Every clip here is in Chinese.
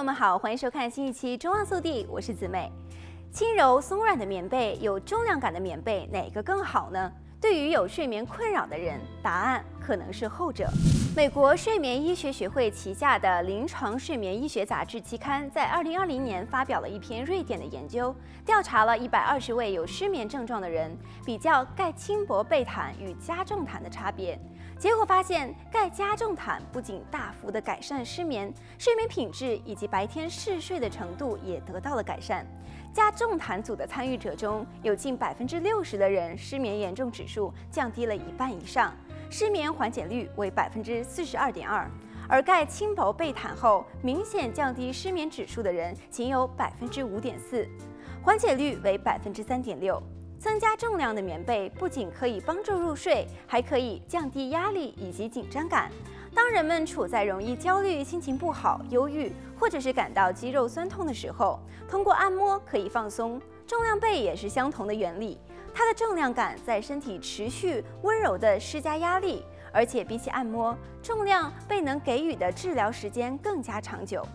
朋友们好，欢迎收看新一期《中望速递》，我是子美。轻柔松软的棉被有重量感的棉被，哪个更好呢？对于有睡眠困扰的人，答案可能是后者。美国睡眠医学学会旗下的《临床睡眠医学杂志》期刊在2020年发表了一篇瑞典的研究，调查了120位有失眠症状的人，比较盖轻薄被毯与加重毯的差别。结果发现，盖加重毯不仅大幅地改善失眠、睡眠品质以及白天嗜睡的程度也得到了改善。加重毯组的参与者中，有近60%的人失眠严重指数降低了一半以上，失眠缓解率为42.2%，而盖轻薄被毯后明显降低失眠指数的人仅有5.4%，缓解率为3.6%。增加重量的棉被不仅可以帮助入睡，还可以降低压力以及紧张感。当人们处在容易焦虑、心情不好、忧郁，或者是感到肌肉酸痛的时候，通过按摩可以放松。重量被也是相同的原理，它的重量感在身体持续温柔地施加压力，而且比起按摩，重量被能给予的治疗时间更加长久。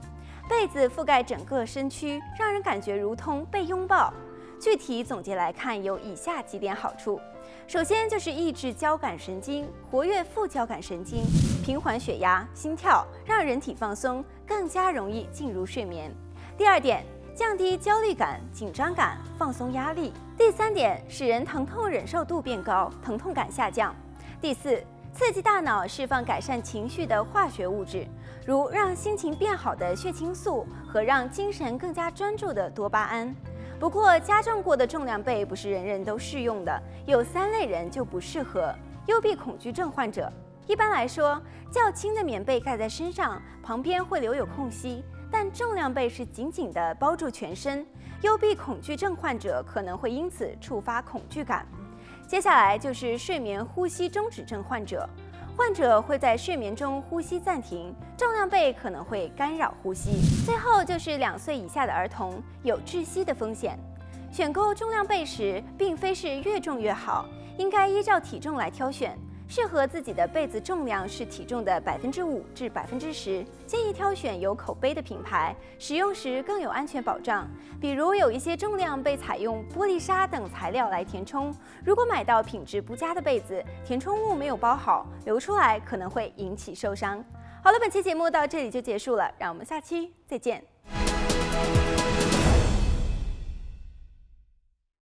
被子覆盖整个身躯，让人感觉如同被拥抱。具体总结来看，有以下几点好处。首先就是抑制交感神经，活跃副交感神经，平缓血压、心跳，让人体放松，更加容易进入睡眠。第二点，降低焦虑感、紧张感，放松压力。第三点，使人疼痛忍受度变高，疼痛感下降。第四，刺激大脑释放改善情绪的化学物质，如让心情变好的血清素和让精神更加专注的多巴胺。不过，加重过的重量被不是人人都适用的，有3类人就不适合：幽闭恐惧症患者。一般来说，较轻的棉被盖在身上，旁边会留有空隙，但重量被是紧紧地包住全身。幽闭恐惧症患者可能会因此触发恐惧感。接下来就是睡眠呼吸中止症患者，患者会在睡眠中呼吸暂停，重量被可能会干扰呼吸。最后就是2岁以下的儿童有窒息的风险。选购重量被时，并非是越重越好，应该依照体重来挑选，适合自己的被子重量是体重的5%至10%，建议挑选有口碑的品牌，使用时更有安全保障。比如有一些重量被采用玻璃砂等材料来填充，如果买到品质不佳的被子，填充物没有包好，流出来可能会引起受伤。好了，本期节目到这里就结束了，让我们下期再见。